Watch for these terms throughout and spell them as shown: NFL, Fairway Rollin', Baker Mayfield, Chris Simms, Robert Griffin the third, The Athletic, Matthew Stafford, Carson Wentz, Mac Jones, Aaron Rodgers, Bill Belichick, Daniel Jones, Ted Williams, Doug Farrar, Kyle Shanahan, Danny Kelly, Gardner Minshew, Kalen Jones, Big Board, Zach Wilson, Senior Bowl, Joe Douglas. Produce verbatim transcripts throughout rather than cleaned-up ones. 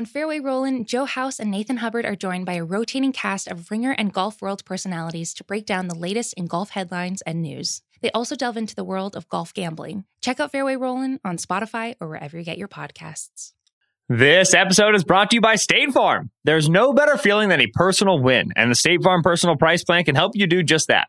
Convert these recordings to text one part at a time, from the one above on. On Fairway Rollin', Joe House and Nathan Hubbard are joined by a rotating cast of Ringer and Golf World personalities to break down the latest in golf headlines and news. They also delve into the world of golf gambling. Check out Fairway Rollin' on Spotify or wherever you get your podcasts. This episode is brought to you by State Farm. There's no better feeling than a personal win, and the State Farm Personal Price Plan can help you do just that.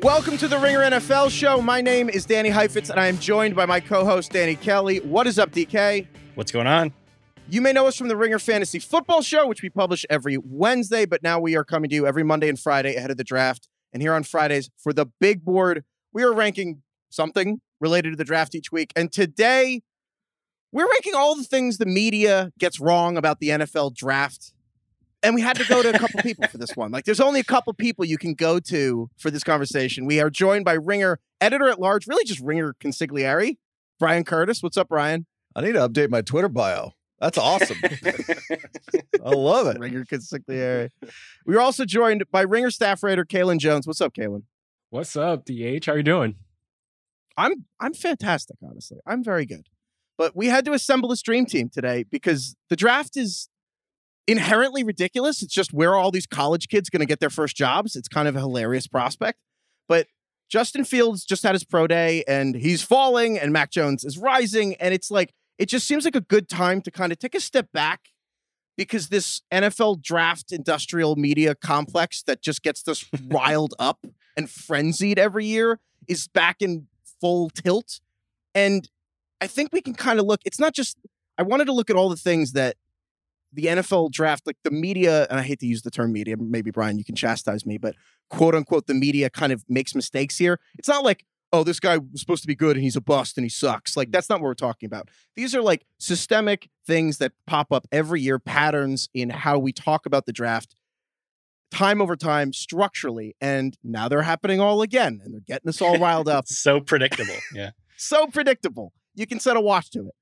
Welcome to the Ringer N F L Show. My name is Danny Heifetz, and I am joined by my co-host, Danny Kelly. What is up, D K? What's going on? You may know us from the Ringer Fantasy Football Show, which we publish every Wednesday, but now we are coming to you every Monday and Friday ahead of the draft. And here on Fridays, for the big board, we are ranking something related to the draft each week. And today, we're ranking all the things the media gets wrong about the N F L draft. And we had to go to a couple people for this one. Like, there's only a couple people you can go to for this conversation. We are joined by Ringer editor-at-large, really just Ringer consigliere, Brian Curtis. What's up, Brian? I need to update my Twitter bio. That's awesome. I love it. Ringer consigliere. We are also joined by Ringer staff writer Kalen Jones. What's up, Kalen? What's up, D H? How are you doing? I'm I'm fantastic, honestly. I'm very good. But we had to assemble this dream team today because the draft is inherently ridiculous. It's just, where are all these college kids going to get their first jobs? It's kind of a hilarious prospect. But Justin Fields just had his pro day and he's falling, and Mac Jones is rising. And it's like, it just seems like a good time to kind of take a step back, because this N F L draft industrial media complex that just gets this riled up and frenzied every year is back in full tilt. And I think we can kind of look, it's not just, I wanted to look at all the things that the N F L draft, like the media, and I hate to use the term media, maybe Brian, you can chastise me, but quote unquote, the media kind of makes mistakes here. It's not like, oh, this guy was supposed to be good and he's a bust and he sucks. Like, that's not what we're talking about. These are like systemic things that pop up every year, patterns in how we talk about the draft time over time structurally. And now they're happening all again and they're getting us all riled up. So predictable. Yeah. So predictable. You can set a watch to it.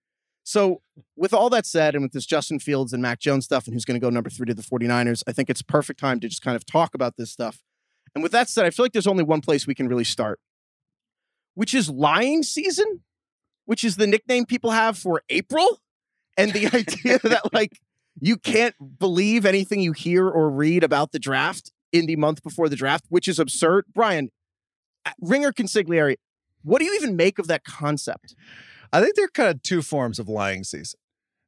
So with all that said, and with this Justin Fields and Mac Jones stuff and who's going to go number three to the 49ers, I think it's perfect time to just kind of talk about this stuff. And with that said, I feel like there's only one place we can really start, which is lying season, which is the nickname people have for April. And the idea that, like, you can't believe anything you hear or read about the draft in the month before the draft, which is absurd. Brian, Ringer consigliere, what do you even make of that concept? I think there are kind of two forms of lying season.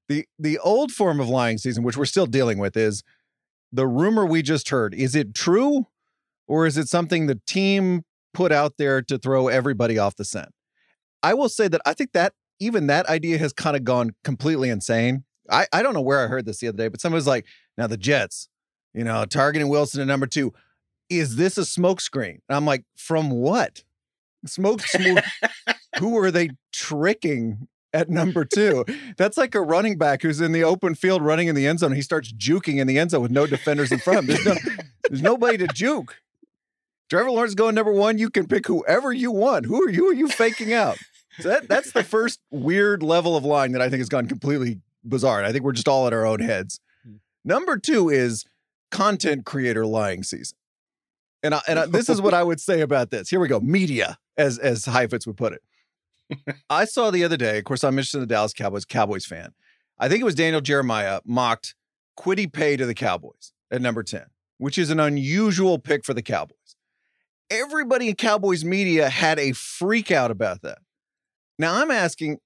The the old form of lying season, which we're still dealing with, is the rumor we just heard. Is it true, or is it something the team put out there to throw everybody off the scent? I will say that I think that even that idea has kind of gone completely insane. I, I don't know where I heard this the other day, but someone was like, now the Jets, you know, targeting Wilson at number two. Is this a smokescreen? And I'm like, from what? Smoke, smoke. Who are they tricking at number two? That's like a running back who's in the open field running in the end zone. He starts juking in the end zone with no defenders in front of him. There's, no, there's nobody to juke. Trevor Lawrence going number one. You can pick whoever you want. Who are you? Who are you faking out? So that, that's the first weird level of lying that I think has gone completely bizarre. And I think we're just all at our own heads. Number two is content creator lying season. And I, and I, this is what I would say about this. Here we go. Media, as as Heifetz would put it. I saw the other day, of course, I'm interested in the Dallas Cowboys, Cowboys fan. I think it was Daniel Jeremiah mocked Kwity Paye to the Cowboys at number ten, which is an unusual pick for the Cowboys. Everybody in Cowboys media had a freak out about that. Now I'm asking,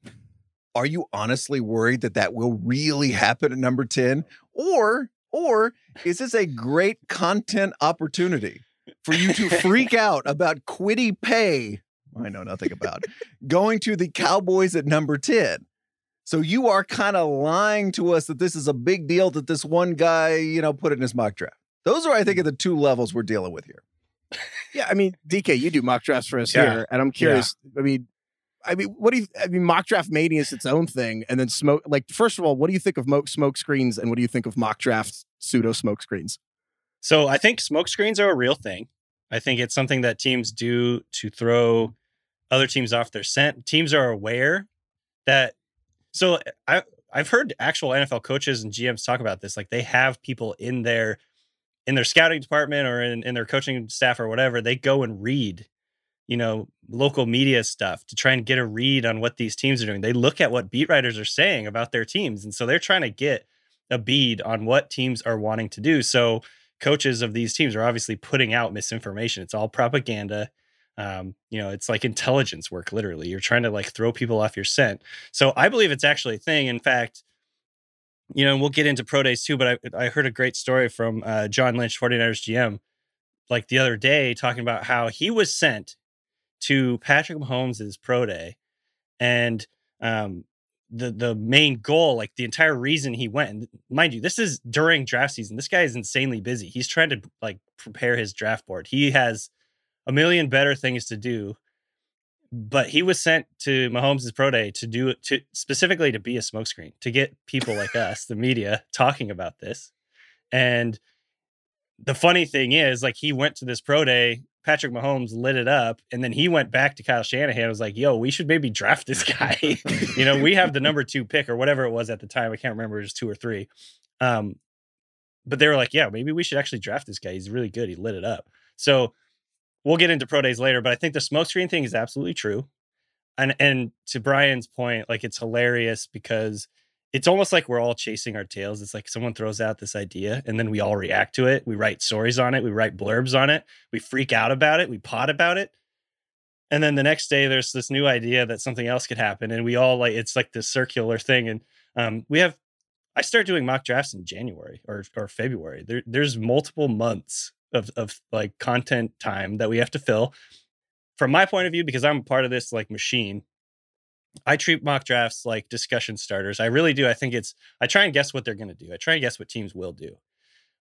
are you honestly worried that that will really happen at number ten? Or, or is this a great content opportunity for you to freak out about Quiddy Pay? I know nothing about going to the Cowboys at number ten. So you are kind of lying to us that this is a big deal that this one guy, you know, put in his mock draft. Those are, I think, are the two levels we're dealing with here. Yeah, I mean, D K, you do mock drafts for us yeah. here, and I'm curious. Yeah. I mean, I mean, what do you? I mean, mock draft mania is its own thing, and then smoke. Like, first of all, what do you think of mo- smoke screens, and what do you think of mock draft pseudo smoke screens? So I think smoke screens are a real thing. I think it's something that teams do to throw other teams off their scent. Teams are aware that. So I I've heard actual N F L coaches and G Ms talk about this. Like, they have people in their in their scouting department or in, in their coaching staff or whatever. They go and read, you know, local media stuff to try and get a read on what these teams are doing. They look at what beat writers are saying about their teams. And so they're trying to get a bead on what teams are wanting to do. So coaches of these teams are obviously putting out misinformation. It's all propaganda. Um, you know, it's like intelligence work, literally. You're trying to, like, throw people off your scent. So I believe it's actually a thing. In fact, you know, and we'll get into pro days too, but I, I heard a great story from uh, John Lynch, forty-niners G M, like the other day, talking about how he was sent to Patrick Mahomes' pro day. And um, the the main goal, like the entire reason he went, and mind you, this is during draft season. This guy is insanely busy. He's trying to, like, prepare his draft board. He has a million better things to do. But he was sent to Mahomes' pro day to do to specifically to be a smokescreen, to get people like us, the media, talking about this. And the funny thing is, like, he went to this pro day, Patrick Mahomes lit it up, and then he went back to Kyle Shanahan and was like, yo, we should maybe draft this guy. You know, we have the number two pick or whatever it was at the time. I can't remember. It was two or three. Um, but they were like, yeah, maybe we should actually draft this guy. He's really good. He lit it up. So we'll get into pro days later, but I think the smokescreen thing is absolutely true. And and to Brian's point, like, it's hilarious because it's almost like we're all chasing our tails. It's like someone throws out this idea and then we all react to it. We write stories on it. We write blurbs on it. We freak out about it. We pot about it. And then the next day there's this new idea that something else could happen. And we all, like, it's like this circular thing. And um, we have, I start doing mock drafts in January or, or February. There, there's multiple months of of like content time that we have to fill. From my point of view, because I'm part of this, like, machine, I treat mock drafts like discussion starters. I really do. I think it's, I try and guess what they're going to do. I try and guess what teams will do.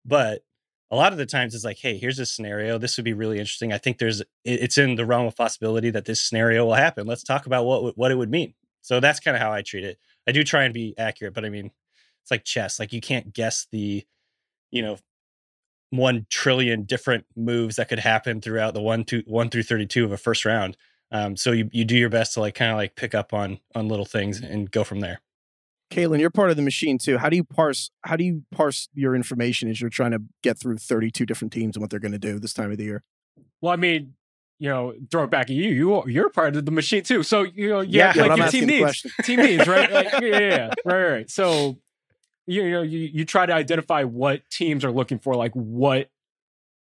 But a lot of the times it's like, hey, here's a scenario. This would be really interesting. I think there's, it's in the realm of possibility that this scenario will happen. Let's talk about what, what it would mean. So that's kind of how I treat it. I do try and be accurate, but I mean, it's like chess. Like, you can't guess the, you know, one trillion different moves that could happen throughout the one, two, one through thirty-two of a first round. Um, so you, you do your best to, like, kind of, like, pick up on, on little things and go from there. Caitlin, you're part of the machine too. How do you parse, how do you parse your information as you're trying to get through thirty-two different teams and what they're going to do this time of the year? Well, I mean, you know, throw it back at you, you you're part of the machine too. So, you know, you yeah, have, like, your team needs, team needs, right? Like, yeah, yeah, right, right. So, you know, you, you try to identify what teams are looking for, like what,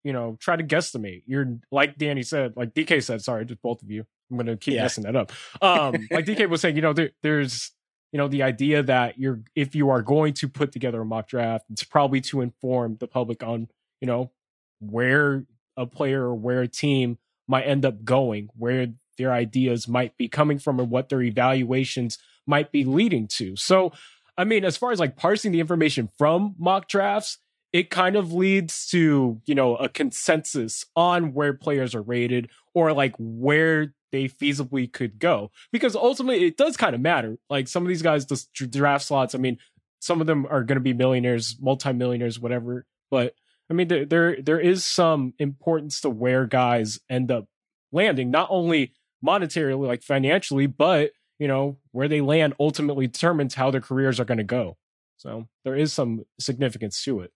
you know, try to guesstimate. You're like Danny said, like D K said, sorry, just both of you. I'm going to keep yeah. messing that up. Um, like D K was saying, you know, there, there's, you know, the idea that you're, if you are going to put together a mock draft, it's probably to inform the public on, you know, where a player or where a team might end up going, where their ideas might be coming from and what their evaluations might be leading to. So, I mean, as far as like parsing the information from mock drafts, it kind of leads to, you know, a consensus on where players are rated or like where they feasibly could go, because ultimately it does kind of matter. Like some of these guys, the draft slots, I mean, some of them are going to be millionaires, multimillionaires, whatever. But I mean, there, there there is some importance to where guys end up landing, not only monetarily, like financially, but you know, where they land ultimately determines how their careers are going to go. So there is some significance to it.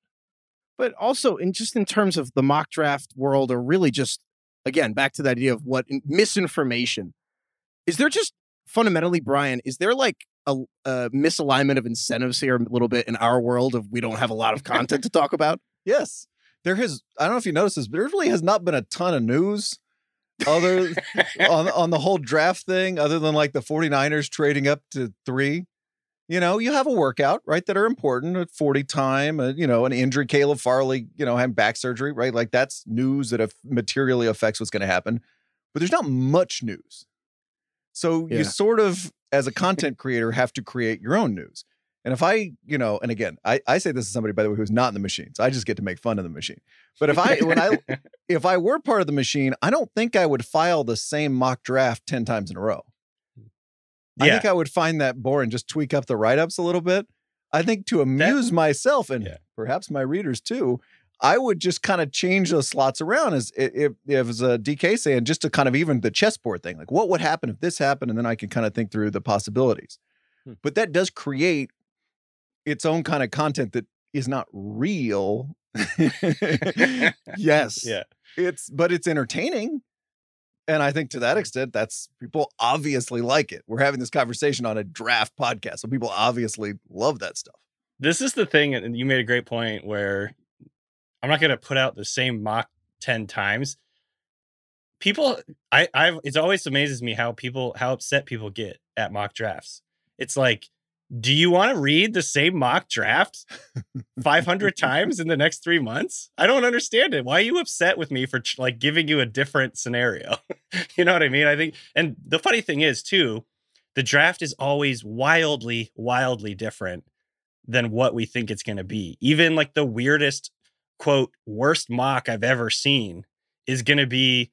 But also, in just in terms of the mock draft world, or really just, again, back to the idea of what misinformation, is there just fundamentally, Brian, is there like a, a misalignment of incentives here a little bit in our world of we don't have a lot of content to talk about? Yes, there has. I don't know if you noticed this, but there really has not been a ton of news other on, on the whole draft thing, other than like the 49ers trading up to three. You know, you have a workout, right, that are important at forty time, uh, you know, an injury, Caleb Farley, you know, having back surgery, right? Like that's news that materially affects what's going to happen. But there's not much news. So yeah. you sort of, as a content creator, have to create your own news. And if I, you know, and again, I, I say this to somebody, by the way, who's not in the machine. So I just get to make fun of the machine. But if I, when I, if I were part of the machine, I don't think I would file the same mock draft ten times in a row. I yeah. think I would find that boring. Just tweak up the write-ups a little bit. I think to amuse that, myself and yeah. perhaps my readers too, I would just kind of change the slots around as if, if as a D K saying, just to kind of even the chessboard thing, like what would happen if this happened? And then I can kind of think through the possibilities, hmm. but that does create its own kind of content that is not real. Yes. Yeah. It's, but it's entertaining. And I think to that extent, that's people obviously like it. We're having this conversation on a draft podcast. So people obviously love that stuff. This is the thing. And you made a great point where I'm not going to put out the same mock ten times. People, I, I've, it always amazes me how people, how upset people get at mock drafts. It's like, do you want to read the same mock draft five hundred times in the next three months? I don't understand it. Why are you upset with me for like giving you a different scenario? You know what I mean? I think, and the funny thing is too, the draft is always wildly, wildly different than what we think it's going to be. Even like the weirdest, quote, worst mock I've ever seen is going to be,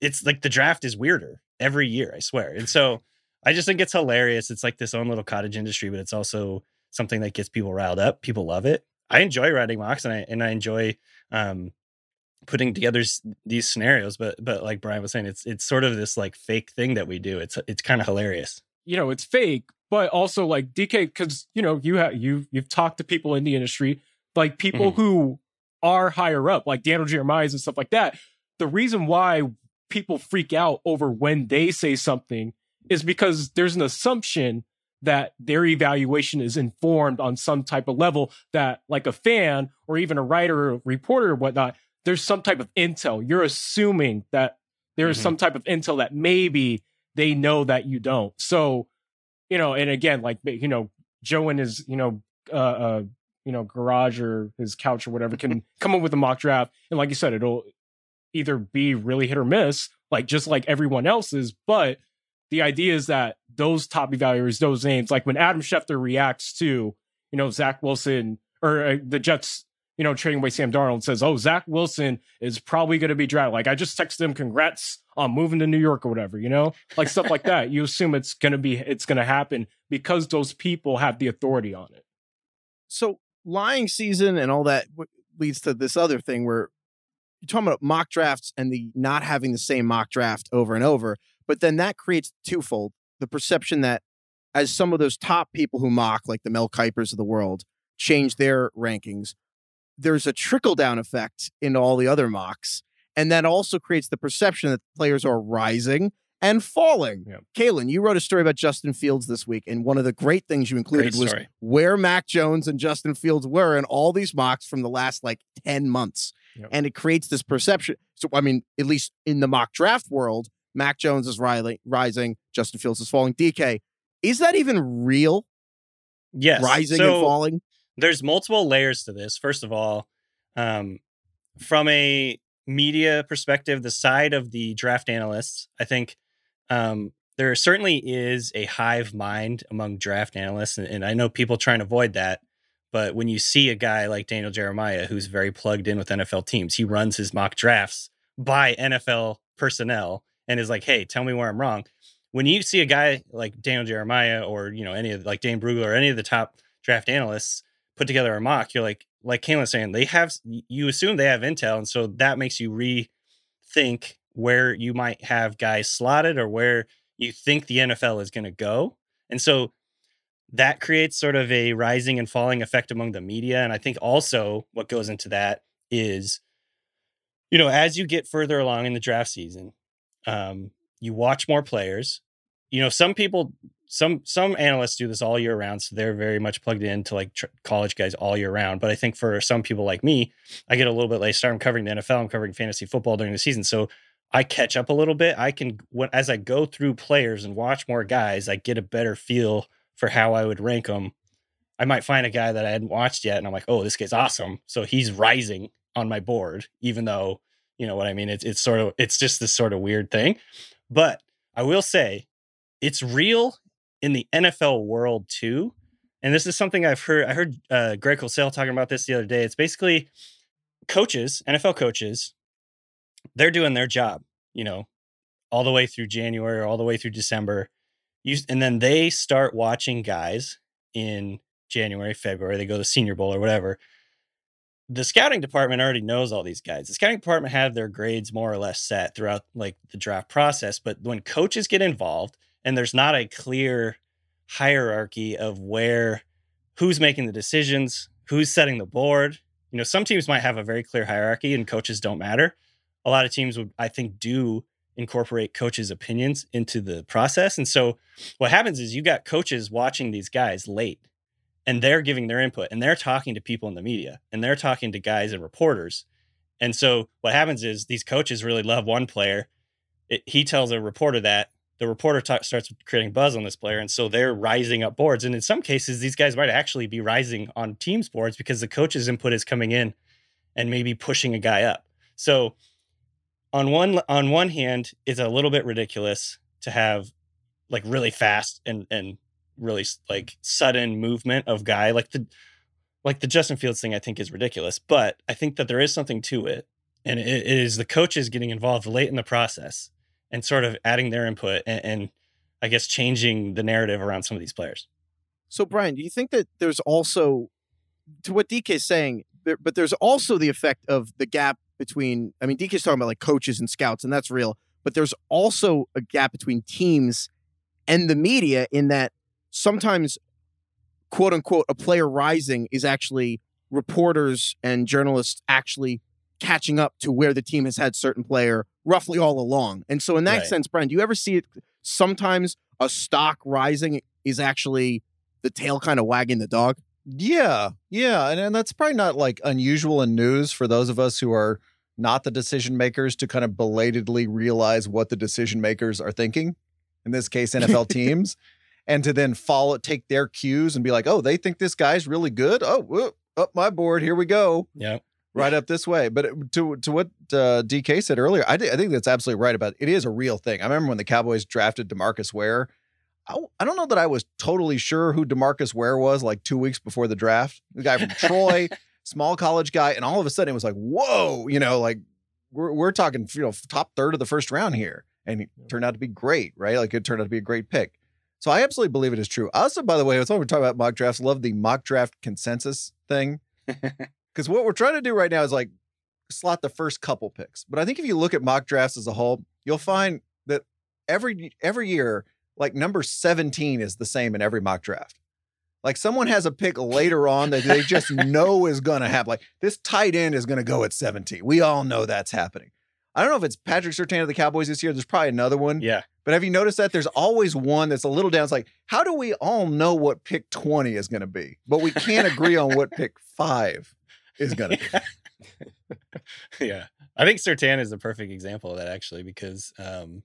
it's like the draft is weirder every year, I swear. And so I just think it's hilarious. It's like this own little cottage industry, but it's also something that gets people riled up. People love it. I enjoy writing mocks, and I and I enjoy um, putting together s- these scenarios. But but like Brian was saying, it's it's sort of this like fake thing that we do. It's it's kind of hilarious. You know, it's fake, but also like D K, because you know you have you you've talked to people in the industry, like people mm-hmm. who are higher up, like Daniel Jeremiah and stuff like that. The reason why people freak out over when they say something is because there's an assumption that their evaluation is informed on some type of level that, like a fan or even a writer or reporter or whatnot, there's some type of intel. You're assuming that there is mm-hmm. some type of intel that maybe they know that you don't. So, you know, and again, like, you know, Joe in his, you know, uh, uh, you know, garage or his couch or whatever can come up with a mock draft. And like you said, it'll either be really hit or miss, like just like everyone else's, but the idea is that those top evaluators, those names, like when Adam Schefter reacts to, you know, Zach Wilson or uh, the Jets, you know, trading away Sam Darnold, says, oh, Zach Wilson is probably going to be drafted. Like I just texted him, congrats on moving to New York or whatever, you know, like stuff like that. You assume it's going to be, it's going to happen because those people have the authority on it. So lying season and all that w- leads to this other thing where you're talking about mock drafts and the not having the same mock draft over and over. But then that creates twofold, the perception that as some of those top people who mock, like the Mel Kuypers of the world, change their rankings, there's a trickle-down effect into all the other mocks. And that also creates the perception that players are rising and falling. Yep. Kalen, you wrote a story about Justin Fields this week, and one of the great things you included was where Mac Jones and Justin Fields were in all these mocks from the last, like, ten months. Yep. And it creates this perception. So, I mean, at least in the mock draft world, Mac Jones is rising, Justin Fields is falling. D K, is that even real? Yes. Rising so, and falling? There's multiple layers to this. First of all, um, from a media perspective, the side of the draft analysts, I think um, there certainly is a hive mind among draft analysts, and, and I know people try and avoid that, but when you see a guy like Daniel Jeremiah, who's very plugged in with N F L teams, he runs his mock drafts by N F L personnel, and is like, hey, tell me where I'm wrong. When you see a guy like Daniel Jeremiah or, you know, any of like Dane Brugler or any of the top draft analysts put together a mock, you're like, like Kalen's saying, they have, you assume they have intel. And so that makes you rethink where you might have guys slotted or where you think the N F L is going to go. And so that creates sort of a rising and falling effect among the media. And I think also what goes into that is, you know, as you get further along in the draft season, Um, you watch more players. You know, some people, some some analysts do this all year round, so they're very much plugged into like tr- college guys all year round. But I think for some people like me, I get a little bit late start. I'm covering the N F L, I'm covering fantasy football during the season, so I catch up a little bit. I can, when, as I go through players and watch more guys, I get a better feel for how I would rank them. I might find a guy that I hadn't watched yet, and I'm like, oh, this guy's awesome. So he's rising on my board, even though, you know what I mean? It's it's sort of, it's just this sort of weird thing. But I will say it's real in the N F L world too. And this is something I've heard. I heard uh, Greg Cosell talking about this the other day. It's basically coaches, N F L coaches, they're doing their job, you know, all the way through January or all the way through December. You, and then they start watching guys in January, February, they go to the Senior Bowl or whatever. The scouting department already knows all these guys. The scouting department have their grades more or less set throughout like the draft process. But when coaches get involved and there's not a clear hierarchy of where, who's making the decisions, who's setting the board, you know, some teams might have a very clear hierarchy and coaches don't matter. A lot of teams would, I think, do incorporate coaches' opinions into the process. And so what happens is you got coaches watching these guys late, and they're giving their input, and they're talking to people in the media, and they're talking to guys and reporters. And so what happens is these coaches really love one player. It, he tells a reporter that. The reporter ta- starts creating buzz on this player, and so they're rising up boards. And in some cases, these guys might actually be rising on teams' boards because the coach's input is coming in and maybe pushing a guy up. So On one on one hand, it's a little bit ridiculous to have like really fast and and really like sudden movement of guy like the like the Justin Fields thing. I think is ridiculous, but I think that there is something to it, and it, it is the coaches getting involved late in the process and sort of adding their input and, and I guess changing the narrative around some of these players. So, Brian, do you think that there's also to what D K is saying, there, but there's also the effect of the gap between, I mean, D K's talking about like coaches and scouts, and that's real, but there's also a gap between teams and the media in that sometimes, quote unquote, a player rising is actually reporters and journalists actually catching up to where the team has had certain player roughly all along. And so in that right. sense, Brian, do you ever see it? Sometimes a stock rising is actually the tail kind of wagging the dog. Yeah, yeah. And, and that's probably not like unusual in news for those of us who are not the decision makers to kind of belatedly realize what the decision makers are thinking, in this case, N F L teams, and to then follow, take their cues and be like, oh, they think this guy's really good. Oh, whoop, up my board. Here we go. Yeah. Right up this way. But to to what uh, D K said earlier, I, d- I think that's absolutely right about it. It is a real thing. I remember when the Cowboys drafted DeMarcus Ware. I don't know that I was totally sure who DeMarcus Ware was like two weeks before the draft. The guy from Troy, small college guy. And all of a sudden it was like, whoa, you know, like we're, we're talking, you know, top third of the first round here. And it turned out to be great, right? Like it turned out to be a great pick. So I absolutely believe it is true. Also, by the way, it's when we're talking about mock drafts, love the mock draft consensus thing. Because what we're trying to do right now is like slot the first couple picks. But I think if you look at mock drafts as a whole, you'll find that every every year, like number seventeen is the same in every mock draft. Like someone has a pick later on that they just know is going to happen. Like this tight end is going to go at seventeen. We all know that's happening. I don't know if it's Patrick Surtain of the Cowboys this year. There's probably another one. Yeah. But have you noticed that there's always one that's a little down? It's like, how do we all know what pick twenty is going to be, but we can't agree on what pick five is going to be? Yeah. I think Surtain is the perfect example of that actually, because, um,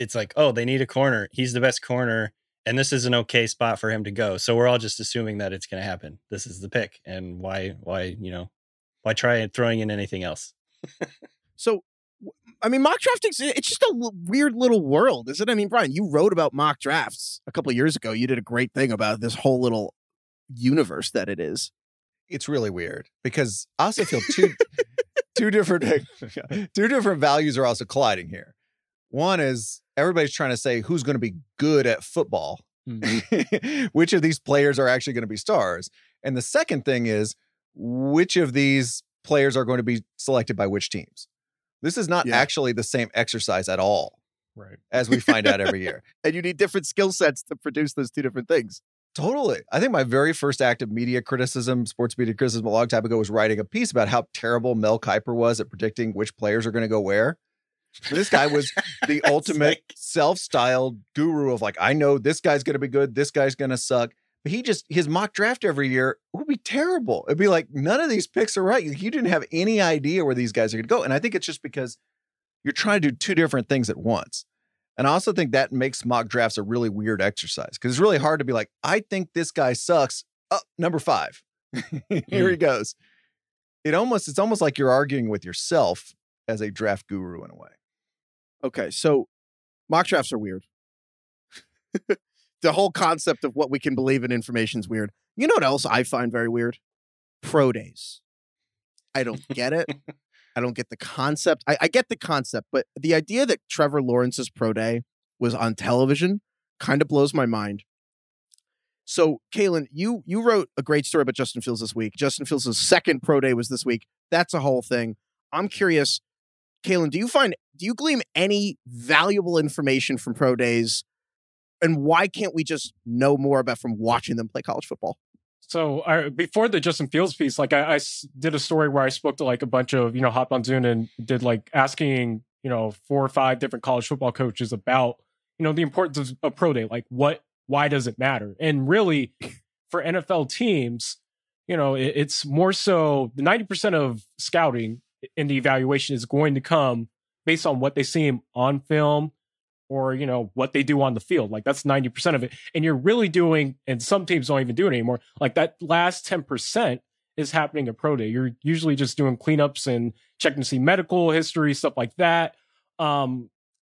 it's like, oh, they need a corner. He's the best corner, and this is an okay spot for him to go. So we're all just assuming that it's going to happen. This is the pick, and why, why, you know, why try throwing in anything else? So, I mean, mock drafting—it's just a l- weird little world, isn't it? I mean, Brian, you wrote about mock drafts a couple of years ago. You did a great thing about this whole little universe that it is. It's really weird because I also feel two two different two different values are also colliding here. One is everybody's trying to say who's going to be good at football, mm-hmm. which of these players are actually going to be stars. And the second thing is which of these players are going to be selected by which teams. This is not yeah. actually the same exercise at all, right? As we find out every year. And you need different skill sets to produce those two different things. Totally. I think my very first active media criticism, sports media criticism a long time ago was writing a piece about how terrible Mel Kiper was at predicting which players are going to go where. So this guy was the ultimate like... self-styled guru of like, I know this guy's going to be good. This guy's going to suck. But he just, his mock draft every year would be terrible. It'd be like, none of these picks are right. You, you didn't have any idea where these guys are going to go. And I think it's just because you're trying to do two different things at once. And I also think that makes mock drafts a really weird exercise because it's really hard to be like, I think this guy sucks. Oh, number five. Here he goes. It almost, it's almost like you're arguing with yourself as a draft guru in a way. Okay. So mock drafts are weird. The whole concept of what we can believe in information is weird. You know what else I find very weird? Pro days. I don't get it. I don't get the concept. I, I get the concept, but the idea that Trevor Lawrence's pro day was on television kind of blows my mind. So, Kalen, you you wrote a great story about Justin Fields this week. Justin Fields' second pro day was this week. That's a whole thing. I'm curious, Kalen, do you find, do you glean any valuable information from pro days? And why can't we just know more about from watching them play college football? So I, before the Justin Fields piece, like I, I did a story where I spoke to like a bunch of, you know, hop on Zoom and did like asking, you know, four or five different college football coaches about, you know, the importance of a pro day, like what, why does it matter? And really for N F L teams, you know, it, it's more so the ninety percent of scouting and the evaluation is going to come based on what they see on film or, you know, what they do on the field. Like that's ninety percent of it. And you're really doing, and some teams don't even do it anymore. Like that last ten percent is happening at pro day. You're usually just doing cleanups and checking to see medical history, stuff like that. Um,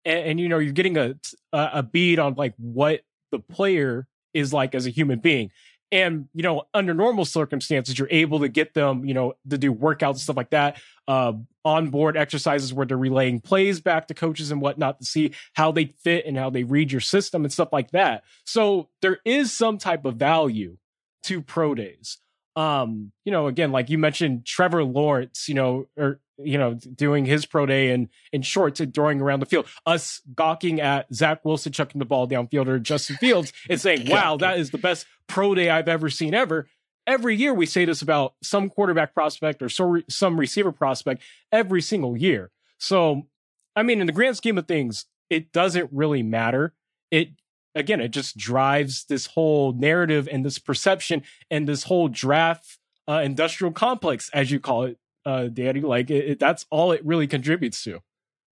and, and, you know, you're getting a, a, a bead on like what the player is like as a human being. And, you know, under normal circumstances, you're able to get them, you know, to do workouts and stuff like that, uh, onboard exercises where they're relaying plays back to coaches and whatnot to see how they fit and how they read your system and stuff like that. So there is some type of value to pro days. Um, you know, again, like you mentioned, Trevor Lawrence, you know, or, you know, doing his pro day and in shorts and throwing around the field, us gawking at Zach Wilson chucking the ball downfield or Justin Fields and saying, wow, that is the best pro day I've ever seen ever. Every year we say this about some quarterback prospect or so re- some receiver prospect every single year. So, I mean, in the grand scheme of things, it doesn't really matter. It, again, it just drives this whole narrative and this perception and this whole draft uh, industrial complex, as you call it, uh, Danny. Like it, it, that's all it really contributes to.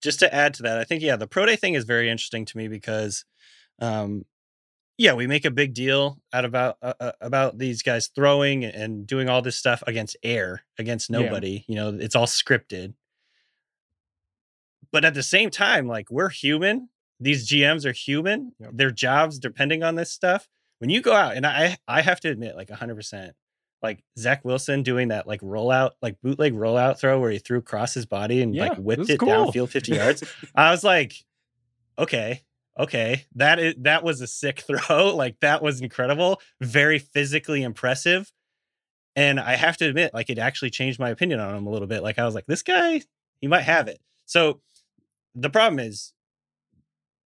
Just to add to that, I think, yeah, the pro day thing is very interesting to me because, um, yeah, we make a big deal out about uh, about these guys throwing and doing all this stuff against air, against nobody. Yeah. You know, it's all scripted. But at the same time, like we're human. These G Ms are human. Yep. Their jobs depending on this stuff. When you go out, and I I have to admit, like one hundred percent, like Zach Wilson doing that like rollout, like bootleg rollout throw where he threw across his body and yeah, like whipped it cool. downfield fifty yards. I was like, okay. Okay, that is that was a sick throw. Like that was incredible, very physically impressive. And I have to admit, like it actually changed my opinion on him a little bit. Like I was like, this guy, he might have it. So the problem is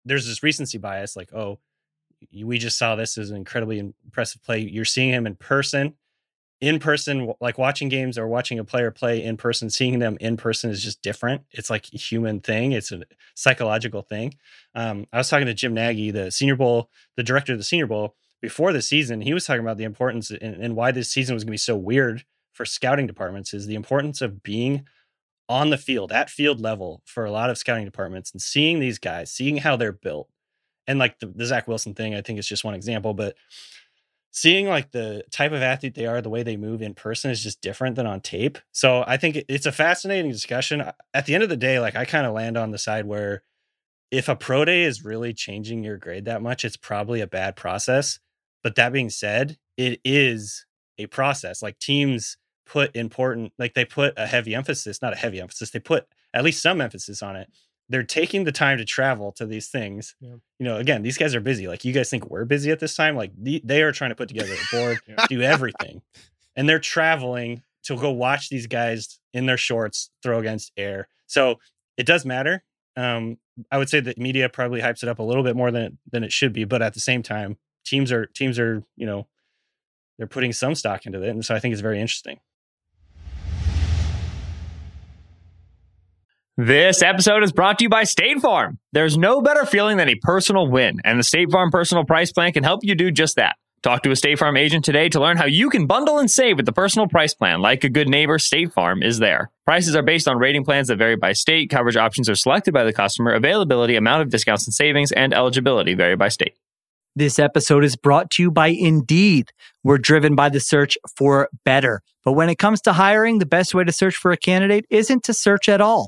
there's this recency bias, like, oh, we just saw this as an incredibly impressive play. You're seeing him in person. In person, like watching games or watching a player play in person, seeing them in person is just different. It's like a human thing. It's a psychological thing. Um, I was talking to Jim Nagy, the Senior Bowl, the director of the Senior Bowl, before the season. He was talking about the importance and, and why this season was going to be so weird for scouting departments is the importance of being on the field, at field level for a lot of scouting departments and seeing these guys, seeing how they're built. And like the, the Zach Wilson thing, I think it's just one example, but seeing like the type of athlete they are, the way they move in person is just different than on tape. So I think it's a fascinating discussion. At the end of the day, like I kind of land on the side where if a pro day is really changing your grade that much, it's probably a bad process. But that being said, it is a process. Like teams put important, like they put a heavy emphasis, not a heavy emphasis, they put at least some emphasis on it. They're taking the time to travel to these things. Yeah. You know, again, these guys are busy. Like you guys think we're busy at this time. Like the, they are trying to put together a board, yeah. do everything. And they're traveling to go watch these guys in their shorts throw against air. So it does matter. Um, I would say that media probably hypes it up a little bit more than, than it should be. But at the same time, teams are, teams are, you know, they're putting some stock into it. And so I think it's very interesting. This episode is brought to you by State Farm. There's no better feeling than a personal win, and the State Farm Personal Price Plan can help you do just that. Talk to a State Farm agent today to learn how you can bundle and save with the personal price plan. Like a good neighbor, State Farm is there. Prices are based on rating plans that vary by state. Coverage options are selected by the customer. Availability, amount of discounts and savings, and eligibility vary by state. This episode is brought to you by Indeed. We're driven by the search for better. But when it comes to hiring, the best way to search for a candidate isn't to search at all.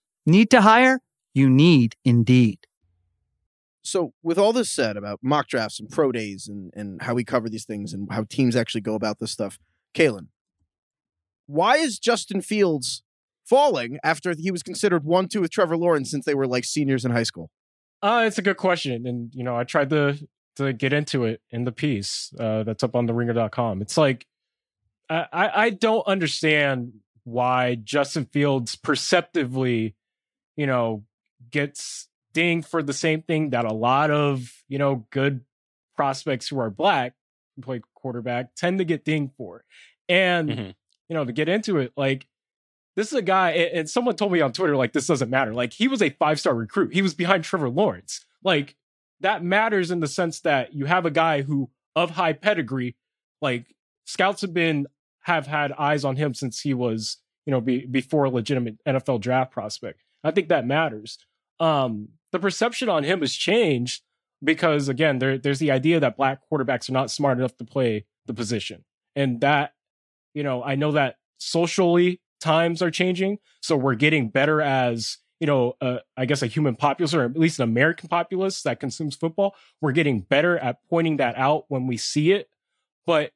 Need to hire? You need Indeed. So with all this said about mock drafts and pro days and, and how we cover these things and how teams actually go about this stuff, Kalen, why is Justin Fields falling after he was considered one, two with Trevor Lawrence since they were like seniors in high school? Uh, it's a good question. And, you know, I tried to, to get into it in the piece uh, that's up on the ringer dot com. It's like, I, I don't understand why Justin Fields perceptively, you know, gets dinged for the same thing that a lot of, you know, good prospects who are black who play quarterback tend to get dinged for. And, mm-hmm. you know, to get into it, like, this is a guy, and someone told me on Twitter, like, this doesn't matter. Like, he was a five-star recruit. He was behind Trevor Lawrence. Like, that matters in the sense that you have a guy who, of high pedigree, like, scouts have been, have had eyes on him since he was, you know, be, before a legitimate N F L draft prospect. I think that matters. Um, the perception on him has changed because, again, there, there's the idea that black quarterbacks are not smart enough to play the position. And that, you know, I know that socially times are changing. So we're getting better as, you know, uh, I guess a human populace, or at least an American populace that consumes football. We're getting better at pointing that out when we see it. But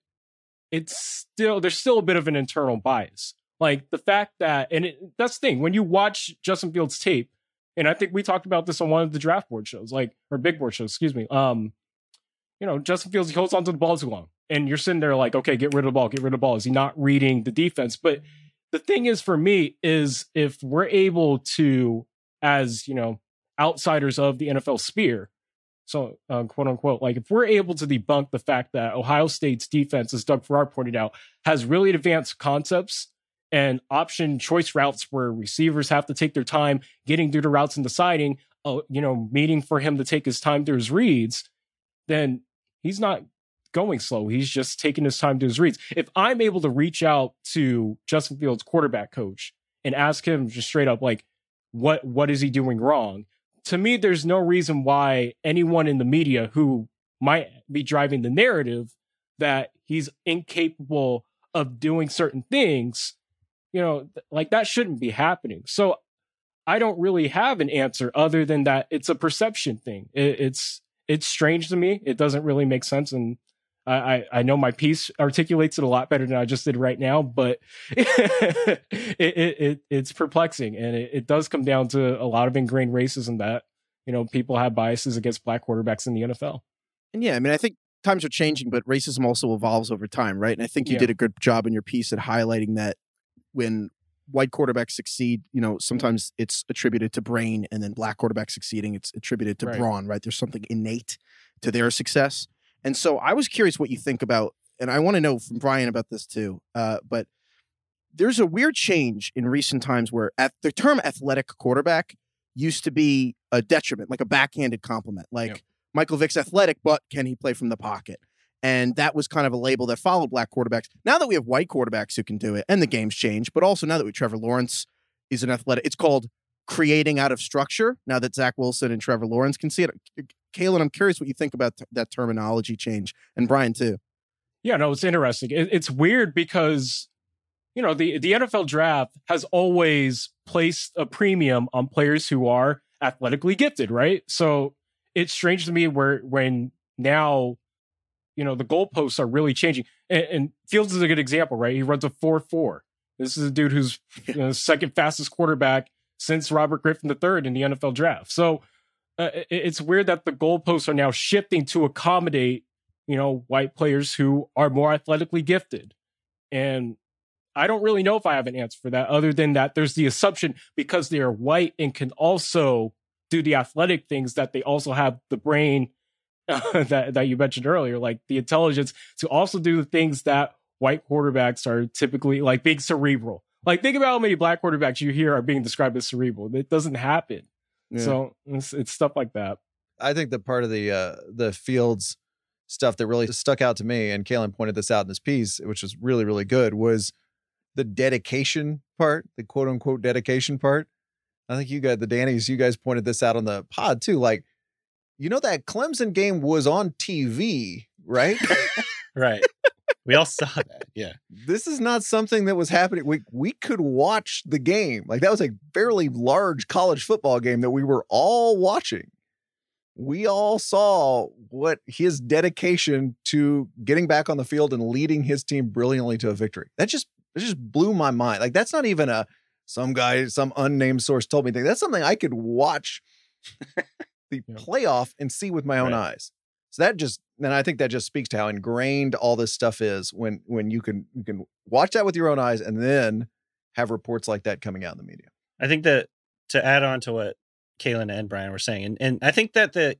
it's still, there's still a bit of an internal bias. Like the fact that, and it, that's the thing, when you watch Justin Fields' tape, and I think we talked about this on one of the draft board shows, like, or big board shows, excuse me. Um, you know, Justin Fields, he holds onto the ball too long. And you're sitting there like, okay, get rid of the ball, get rid of the ball. Is he not reading the defense? But the thing is, for me, is if we're able to, as, you know, outsiders of the N F L sphere, so uh, quote unquote, like if we're able to debunk the fact that Ohio State's defense, as Doug Farrar pointed out, has really advanced concepts and option choice routes where receivers have to take their time getting through the routes and deciding, uh, you know, meeting for him to take his time through his reads, then he's not going slow. He's just taking his time to his reads. If I'm able to reach out to Justin Fields' quarterback coach and ask him just straight up, like, what, what is he doing wrong? To me, there's no reason why anyone in the media who might be driving the narrative that he's incapable of doing certain things, you know, like that shouldn't be happening. So I don't really have an answer other than that it's a perception thing. It, it's it's strange to me. It doesn't really make sense. And I, I know my piece articulates it a lot better than I just did right now, but it, it, it it's perplexing. And it, it does come down to a lot of ingrained racism that, you know, people have biases against black quarterbacks in the N F L. And yeah, I mean, I think times are changing, but racism also evolves over time, right? And I think you yeah. did a good job in your piece at highlighting that. When white quarterbacks succeed, you know, sometimes it's attributed to brain, and then black quarterbacks succeeding, it's attributed to right. brawn, right? There's something innate to their success. And so I was curious what you think about, and I want to know from Brian about this too, uh, but there's a weird change in recent times where at the term athletic quarterback used to be a detriment, like a backhanded compliment, like yep. Michael Vick's athletic, but can he play from the pocket? And that was kind of a label that followed black quarterbacks. Now that we have white quarterbacks who can do it, and the game's changed, but also now that we Trevor Lawrence is an athletic, it's called creating out of structure. Now that Zach Wilson and Trevor Lawrence can see it. Kalen, I'm curious what you think about t- that terminology change, and Brian too. Yeah, no, it's interesting. It, it's weird because, you know, the, the N F L draft has always placed a premium on players who are athletically gifted, right? So it's strange to me where when now, you know, the goalposts are really changing. And, and Fields is a good example, right? He runs a four four. This is a dude who's you know, second fastest quarterback since Robert Griffin the third in the N F L draft. So uh, it, it's weird that the goalposts are now shifting to accommodate you know, white players who are more athletically gifted. And I don't really know if I have an answer for that, other than that there's the assumption because they are white and can also do the athletic things that they also have the brain uh, that, that you mentioned earlier, like the intelligence to also do the things that white quarterbacks are typically, like being cerebral. Like, think about how many black quarterbacks you hear are being described as cerebral. It doesn't happen. Yeah. So it's, it's stuff like that. I think the part of the uh, the Fields stuff that really stuck out to me, and Kalen pointed this out in his piece, which was really, really good, was the dedication part, the quote unquote dedication part. I think you got the Dannies, you guys pointed this out on the pod too. Like, you know, that Clemson game was on T V, right? Right. We all saw that. Yeah. This is not something that was happening. We we could watch the game. Like, that was a fairly large college football game that we were all watching. We all saw what his dedication to getting back on the field and leading his team brilliantly to a victory. That just, it just blew my mind. Like, that's not even a, some guy, some unnamed source told me thing. That's something I could watch the yeah. playoff and see with my own right. eyes. So that just, and I think that just speaks to how ingrained all this stuff is when, when you can, you can watch that with your own eyes and then have reports like that coming out in the media. I think that to add on to what Kalen and Brian were saying, and, and I think that the,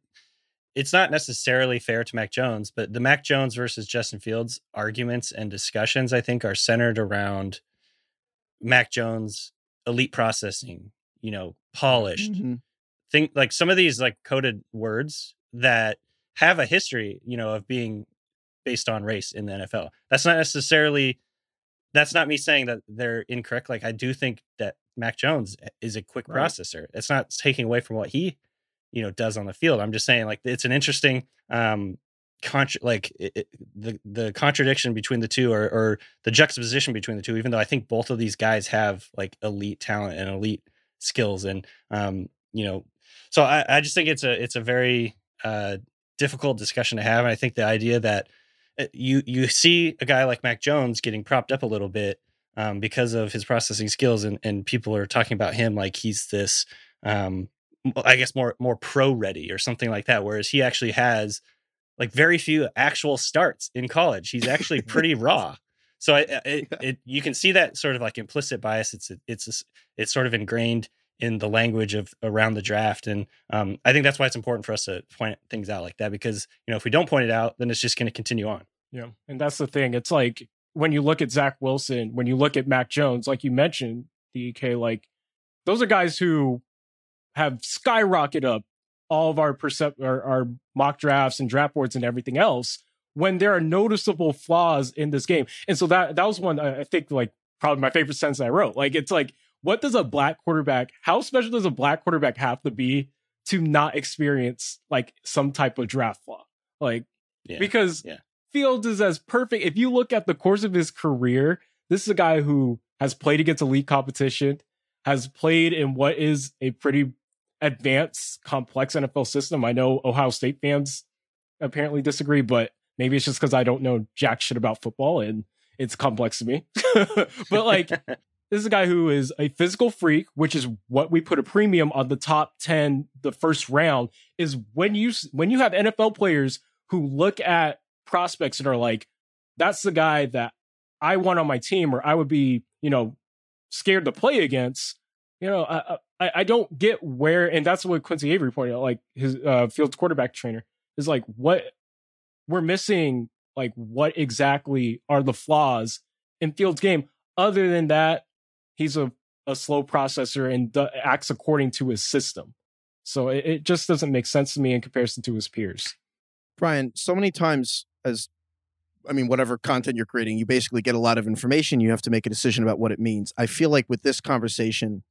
it's not necessarily fair to Mac Jones, but the Mac Jones versus Justin Fields arguments and discussions, I think, are centered around Mac Jones' elite processing, you know, polished mm-hmm. thing, like some of these like coded words that have a history, you know, of being based on race in the N F L. That's not necessarily, that's not me saying that they're incorrect. Like, I do think that Mac Jones is a quick right. processor. It's not taking away from what he, you know, does on the field. I'm just saying, like, it's an interesting, um, contra- like it, it, the, the contradiction between the two, or, or the juxtaposition between the two, even though I think both of these guys have like elite talent and elite skills. And, um, you know, so I, I just think it's a, it's a very, uh, difficult discussion to have. And I think the idea that you you see a guy like Mac Jones getting propped up a little bit um, because of his processing skills, and, and people are talking about him like he's this, um, I guess, more more pro ready or something like that, whereas he actually has like very few actual starts in college. He's actually pretty raw. So I, it, it, you can see that sort of like implicit bias. It's it's it's sort of ingrained in the language of around the draft. And um, I think that's why it's important for us to point things out like that, because, you know, if we don't point it out, then it's just going to continue on. Yeah. And that's the thing. It's like when you look at Zach Wilson, when you look at Mac Jones, like you mentioned, D K, like those are guys who have skyrocketed up all of our, percep- our, our mock drafts and draft boards and everything else when there are noticeable flaws in this game. And so that, that was one, I think, like probably my favorite sentence I wrote. Like, it's like, what does a black quarterback, how special does a black quarterback have to be to not experience like some type of draft flaw? Like, yeah, because yeah. Fields is as perfect. If you look at the course of his career, this is a guy who has played against elite competition, has played in what is a pretty advanced, complex N F L system. I know Ohio State fans apparently disagree, but maybe it's just because I don't know jack shit about football and it's complex to me. But like, this is a guy who is a physical freak, which is what we put a premium on the top ten, the first round, is when you when you have N F L players who look at prospects and are like, that's the guy that I want on my team, or I would be, you know, scared to play against. You know, I I, I don't get where, and that's what Quincy Avery pointed out, like his uh, Fields quarterback trainer, is like, what we're missing, like what exactly are the flaws in Fields' game? Other than that, he's a, a slow processor and d- acts according to his system. So it, it just doesn't make sense to me in comparison to his peers. Brian, so many times as, I mean, whatever content you're creating, you basically get a lot of information. You have to make a decision about what it means. I feel like with this conversation,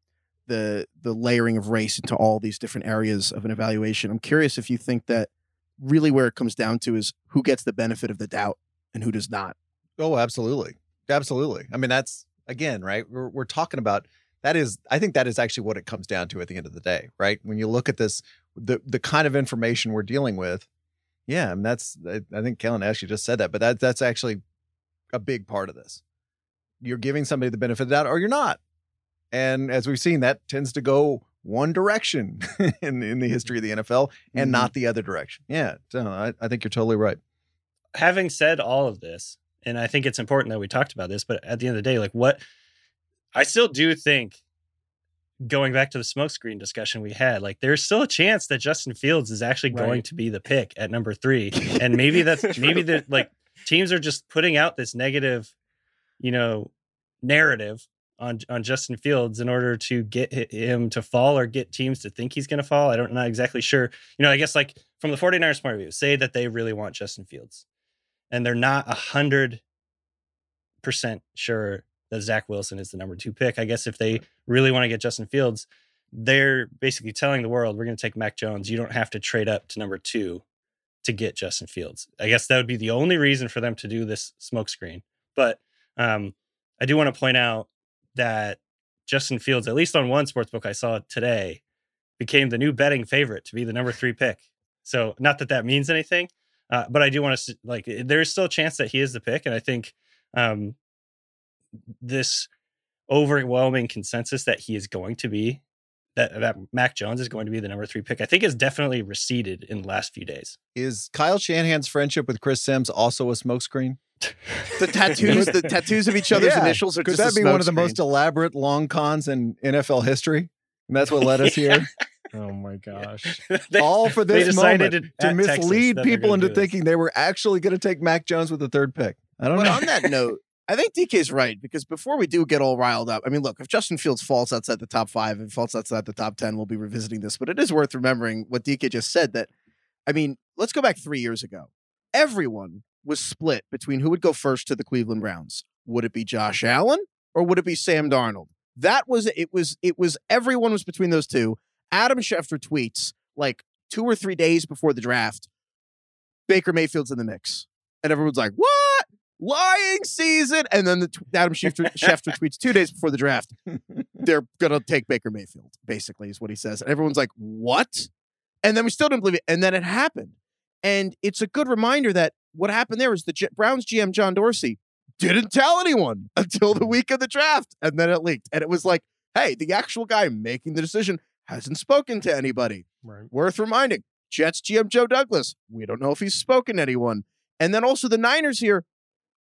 the the layering of race into all these different areas of an evaluation, I'm curious if you think that really where it comes down to is who gets the benefit of the doubt and who does not. Oh, absolutely. Absolutely. I mean, that's, again, right? We're, we're talking about, that is, I think that is actually what it comes down to at the end of the day, right? When you look at this, the the kind of information we're dealing with, yeah, and that's, I, I think Kalen actually just said that, but that that's actually a big part of this. You're giving somebody the benefit of the doubt or you're not. And as we've seen, that tends to go one direction in, in the history of the N F L and mm-hmm. not the other direction. Yeah, so I, I think you're totally right. having said all of this, and I think it's important that we talked about this, but at the end of the day, like what I still do think, going back to the smokescreen discussion we had, like there's still a chance that Justin Fields is actually right. going to be the pick at number three. And maybe that's maybe that like teams are just putting out this negative, you know, narrative on, on Justin Fields in order to get him to fall or get teams to think he's going to fall. I don't I'm not exactly sure. You know, I guess like from the 49ers point of view, say that they really want Justin Fields and they're not a hundred percent sure that Zach Wilson is the number two pick. I guess if they really want to get Justin Fields, they're basically telling the world, we're going to take Mac Jones. You don't have to trade up to number two to get Justin Fields. I guess that would be the only reason for them to do this smokescreen. But um, I do want to point out that Justin Fields, at least on one sportsbook I saw today, became the new betting favorite to be the number three pick. So not that that means anything, uh, but I do want to, like, there is still a chance that he is the pick. And I think, um, this overwhelming consensus that he is going to be that, that Mac Jones is going to be the number three pick, I think, has definitely receded in the last few days. Is Kyle Shanahan's friendship with Chris Simms also a smokescreen? The tattoos, the tattoos of each other's yeah. initials, are could just that be one of the most elaborate long cons in N F L history? And that's what led us yeah. here. Oh my gosh! Yeah. They, all for this moment to, to mislead Texas, people into thinking they were actually going to take Mac Jones with the third pick. I don't but know. On that note, I think D K's right, because before we do get all riled up, I mean, look, if Justin Fields falls outside the top five and falls outside the top ten, we'll be revisiting this. But it is worth remembering what D K just said, that, I mean, let's go back three years ago. Everyone was split between who would go first to the Cleveland Browns. Would it be Josh Allen or would it be Sam Darnold? That was, it was, it was, everyone was between those two. Adam Schefter tweets like two or three days before the draft, Baker Mayfield's in the mix. And everyone's like, what? Lying season. And then the t- Adam Schefter, Schefter tweets two days before the draft, they're going to take Baker Mayfield, basically, is what he says. And everyone's like, what? And then we still didn't believe it. And then it happened. And it's a good reminder that what happened there is the G- Browns G M, John Dorsey, didn't tell anyone until the week of the draft. And then it leaked. And it was like, hey, the actual guy making the decision hasn't spoken to anybody. Right. Worth reminding. Jets G M, Joe Douglas, we don't know if he's spoken to anyone. And then also the Niners here,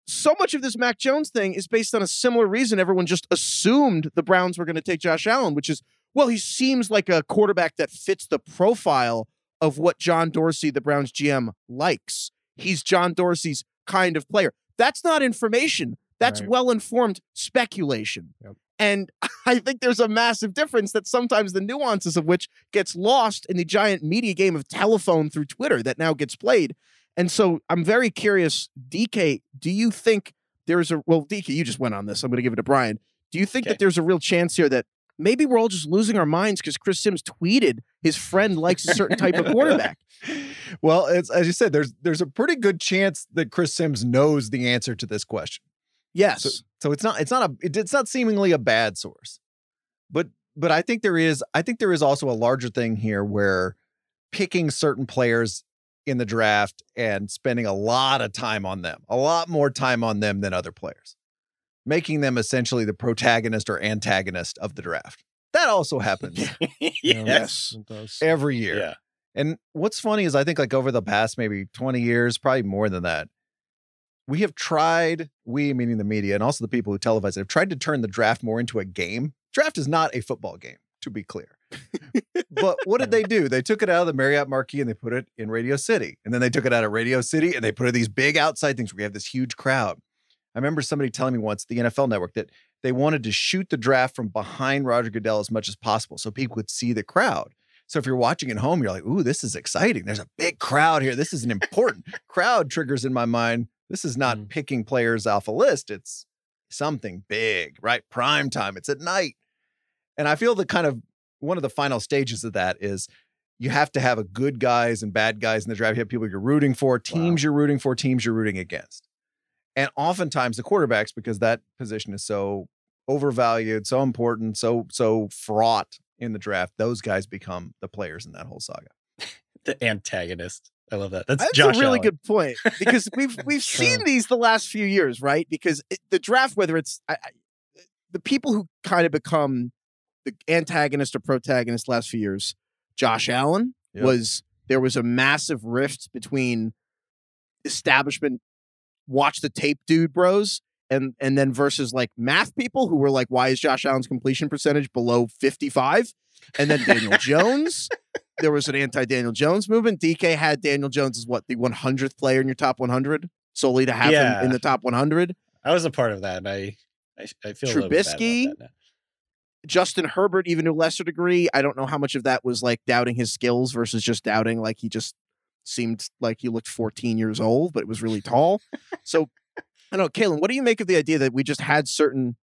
so much of this Mac Jones thing is based on a similar reason. Everyone just assumed the Browns were going to take Josh Allen, which is, well, he seems like a quarterback that fits the profile of what John Dorsey, the Browns G M, likes. He's John Dorsey's kind of player. That's not information. That's right. Well-informed speculation. Yep. And I think there's a massive difference that sometimes the nuances of which gets lost in the giant media game of telephone through Twitter that now gets played. And so I'm very curious, D K, do you think there's a, well, D K, you just went on this. I'm going to give it to Brian. Do you think okay. that there's a real chance here that maybe we're all just losing our minds because Chris Simms tweeted his friend likes a certain type of quarterback? Well, it's, as you said, there's there's a pretty good chance that Chris Simms knows the answer to this question. Yes. So, so it's not it's not a it's not seemingly a bad source. But but I think there is I think there is also a larger thing here where picking certain players in the draft and spending a lot of time on them, a lot more time on them than other players, making them essentially the protagonist or antagonist of the draft. That also happens. yes. yes. It does. Every year. Yeah. And what's funny is I think like over the past maybe twenty years, probably more than that, we have tried, we meaning the media and also the people who televise it, have tried to turn the draft more into a game. Draft is not a football game, to be clear. But what did they do? They took it out of the Marriott Marquis and they put it in Radio City. And then they took it out of Radio City and they put it in these big outside things where we have this huge crowd. I remember somebody telling me once, the N F L Network, that they wanted to shoot the draft from behind Roger Goodell as much as possible so people could see the crowd. So if you're watching at home, you're like, ooh, this is exciting. There's a big crowd here. This is an important crowd triggers in my mind. This is not mm-hmm. picking players off a list. It's something big, right? Prime time. It's at night. And I feel the kind of one of the final stages of that is you have to have a good guys and bad guys in the draft. You have people you're rooting for, teams wow. you're rooting for, teams you're rooting against. And oftentimes the quarterbacks, because that position is so overvalued, so important, so, so fraught in the draft, those guys become the players in that whole saga. The antagonist. I love that. That's, That's Josh a really Allen. Good point, because we've, we've seen these the last few years, right? Because it, the draft, whether it's I, I, the people who kind of become the antagonist or protagonist last few years, Josh Allen yep. was, there was a massive rift between establishment, watch the tape dude bros, and and then versus like math people who were like, why is Josh Allen's completion percentage below fifty-five? And then Daniel Jones. There was an anti-Daniel Jones movement. D K had Daniel Jones as what, the one hundredth player in your top one hundred, solely to have yeah. him in the top one hundred. I was a part of that. And I, I, I feel Trubisky, a little bit bad about that now. Justin Herbert, even to a lesser degree. I don't know how much of that was like doubting his skills versus just doubting like he just seemed like he looked fourteen years old, but it was really tall. So I don't know, Kalen, what do you make of the idea that we just had certain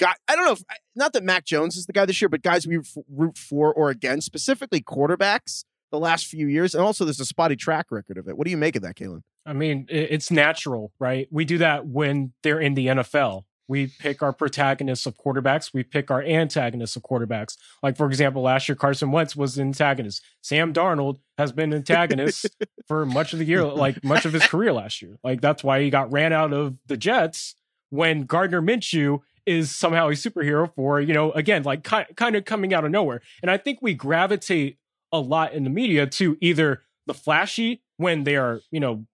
guy? I don't know. If, not that Mac Jones is the guy this year, but guys we root for or against, specifically quarterbacks, the last few years. And also there's a spotty track record of it. What do you make of that, Kalen? I mean, it's natural, right? We do that when they're in the N F L. We pick our protagonists of quarterbacks. We pick our antagonists of quarterbacks. Like, for example, last year, Carson Wentz was an antagonist. Sam Darnold has been an antagonist for much of the year, like much of his career last year. Like, that's why he got ran out of the Jets when Gardner Minshew is somehow a superhero for, you know, again, like ki- kind of coming out of nowhere. And I think we gravitate a lot in the media to either the flashy when they are, you know,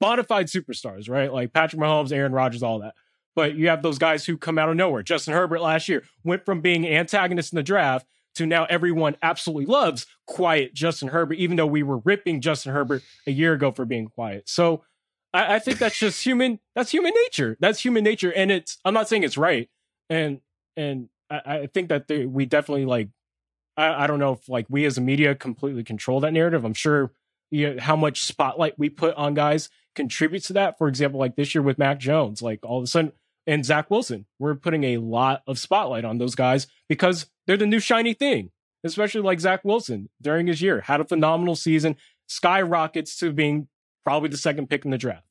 bona fide superstars, right? Like Patrick Mahomes, Aaron Rodgers, all that. But you have those guys who come out of nowhere. Justin Herbert last year went from being antagonist in the draft to now everyone absolutely loves quiet Justin Herbert, even though we were ripping Justin Herbert a year ago for being quiet. So I, I think that's just human. That's human nature. That's human nature. And it's, I'm not saying it's right. And, and I, I think that they, we definitely like, I, I don't know if like we as a media completely control that narrative. I'm sure you know, how much spotlight we put on guys contributes to that. For example, like this year with Mac Jones, like all of a sudden, and Zach Wilson, we're putting a lot of spotlight on those guys because they're the new shiny thing, especially like Zach Wilson during his year, had a phenomenal season, skyrockets to being probably the second pick in the draft.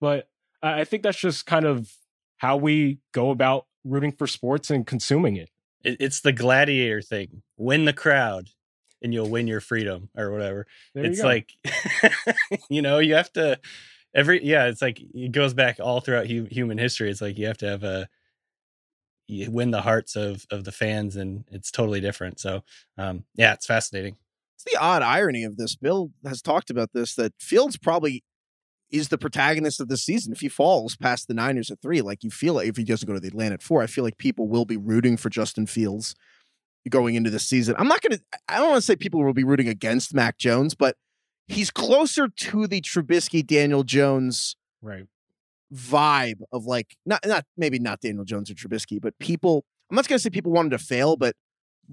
But I think that's just kind of how we go about rooting for sports and consuming it. It's the gladiator thing. Win the crowd and you'll win your freedom or whatever. There it's you like, you know, you have to... Every yeah, it's like it goes back all throughout hu- human history. It's like you have to have a you win the hearts of of the fans, and it's totally different. So um, yeah, it's fascinating. It's the odd irony of this. Bill has talked about this that Fields probably is the protagonist of the season. If he falls past the Niners at three, like you feel like if he doesn't go to the Atlanta at four, I feel like people will be rooting for Justin Fields going into the season. I'm not gonna. I don't want to say people will be rooting against Mac Jones, but he's closer to the Trubisky, Daniel Jones right. vibe of like, not not maybe not Daniel Jones or Trubisky, but people, I'm not going to say people want him to fail, but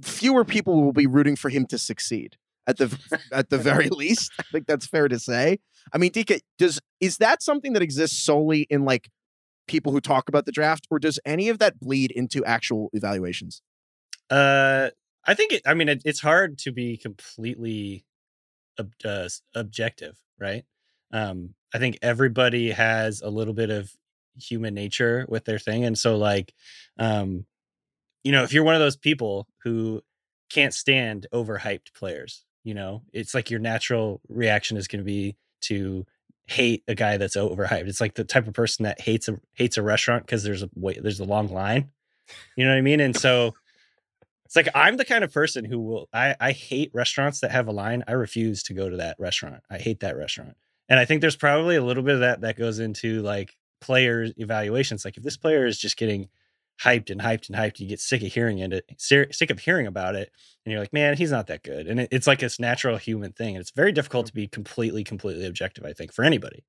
fewer people will be rooting for him to succeed at the at the very least. I think that's fair to say. I mean, D K, does is that something that exists solely in like people who talk about the draft, or does any of that bleed into actual evaluations? Uh, I think, it, I mean, it, it's hard to be completely... Uh, objective, right? Um, I think everybody has a little bit of human nature with their thing. And so like, um, you know, if you're one of those people who can't stand overhyped players, you know, it's like your natural reaction is going to be to hate a guy that's overhyped. It's like the type of person that hates a, hates a restaurant because there's a wait, there's a long line, you know what I mean? And so it's like, I'm the kind of person who will, I, I hate restaurants that have a line. I refuse to go to that restaurant. I hate that restaurant. And I think there's probably a little bit of that that goes into like player evaluations. Like if this player is just getting hyped and hyped and hyped, you get sick of hearing it, sick of hearing about it. And you're like, man, he's not that good. And it, it's like this natural human thing. And it's very difficult to be completely, completely objective, I think, for anybody.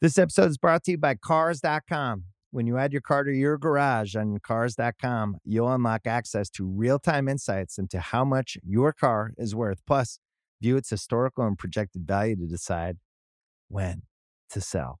This episode is brought to you by cars dot com. When you add your car to your garage on cars dot com, you'll unlock access to real-time insights into how much your car is worth. Plus, view its historical and projected value to decide when to sell.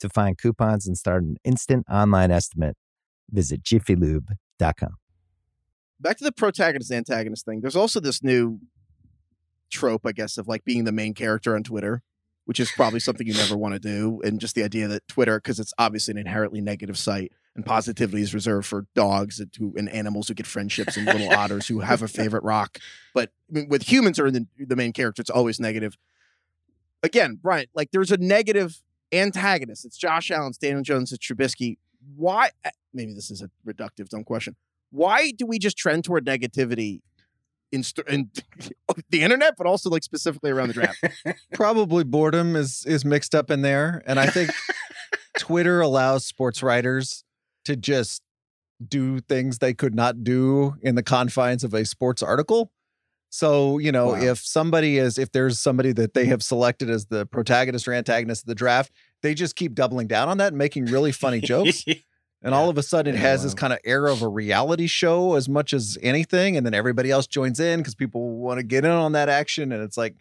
To find coupons and start an instant online estimate, visit jiffy lube dot com. Back to the protagonist antagonist thing. There's also this new trope, I guess, of like being the main character on Twitter, which is probably something you never want to do. And just the idea that Twitter, because it's obviously an inherently negative site, and positivity is reserved for dogs and, who, and animals who get friendships and little otters who have a favorite rock. But I mean, with humans who are the, the main character, it's always negative. Again, Brian, like there's a negative antagonist. It's Josh Allen, Daniel Jones, it's Trubisky. Why? Maybe this is a reductive, dumb question. Why do we just trend toward negativity in, st- in the internet, but also like specifically around the draft? Probably boredom is is mixed up in there. And I think Twitter allows sports writers to just do things they could not do in the confines of a sports article. So, you know, wow. if somebody is, if there's somebody that they have selected as the protagonist or antagonist of the draft, they just keep doubling down on that and making really funny jokes. And yeah. all of a sudden it yeah, has wow. this kind of air of a reality show as much as anything. And then everybody else joins in because people want to get in on that action. And it's like,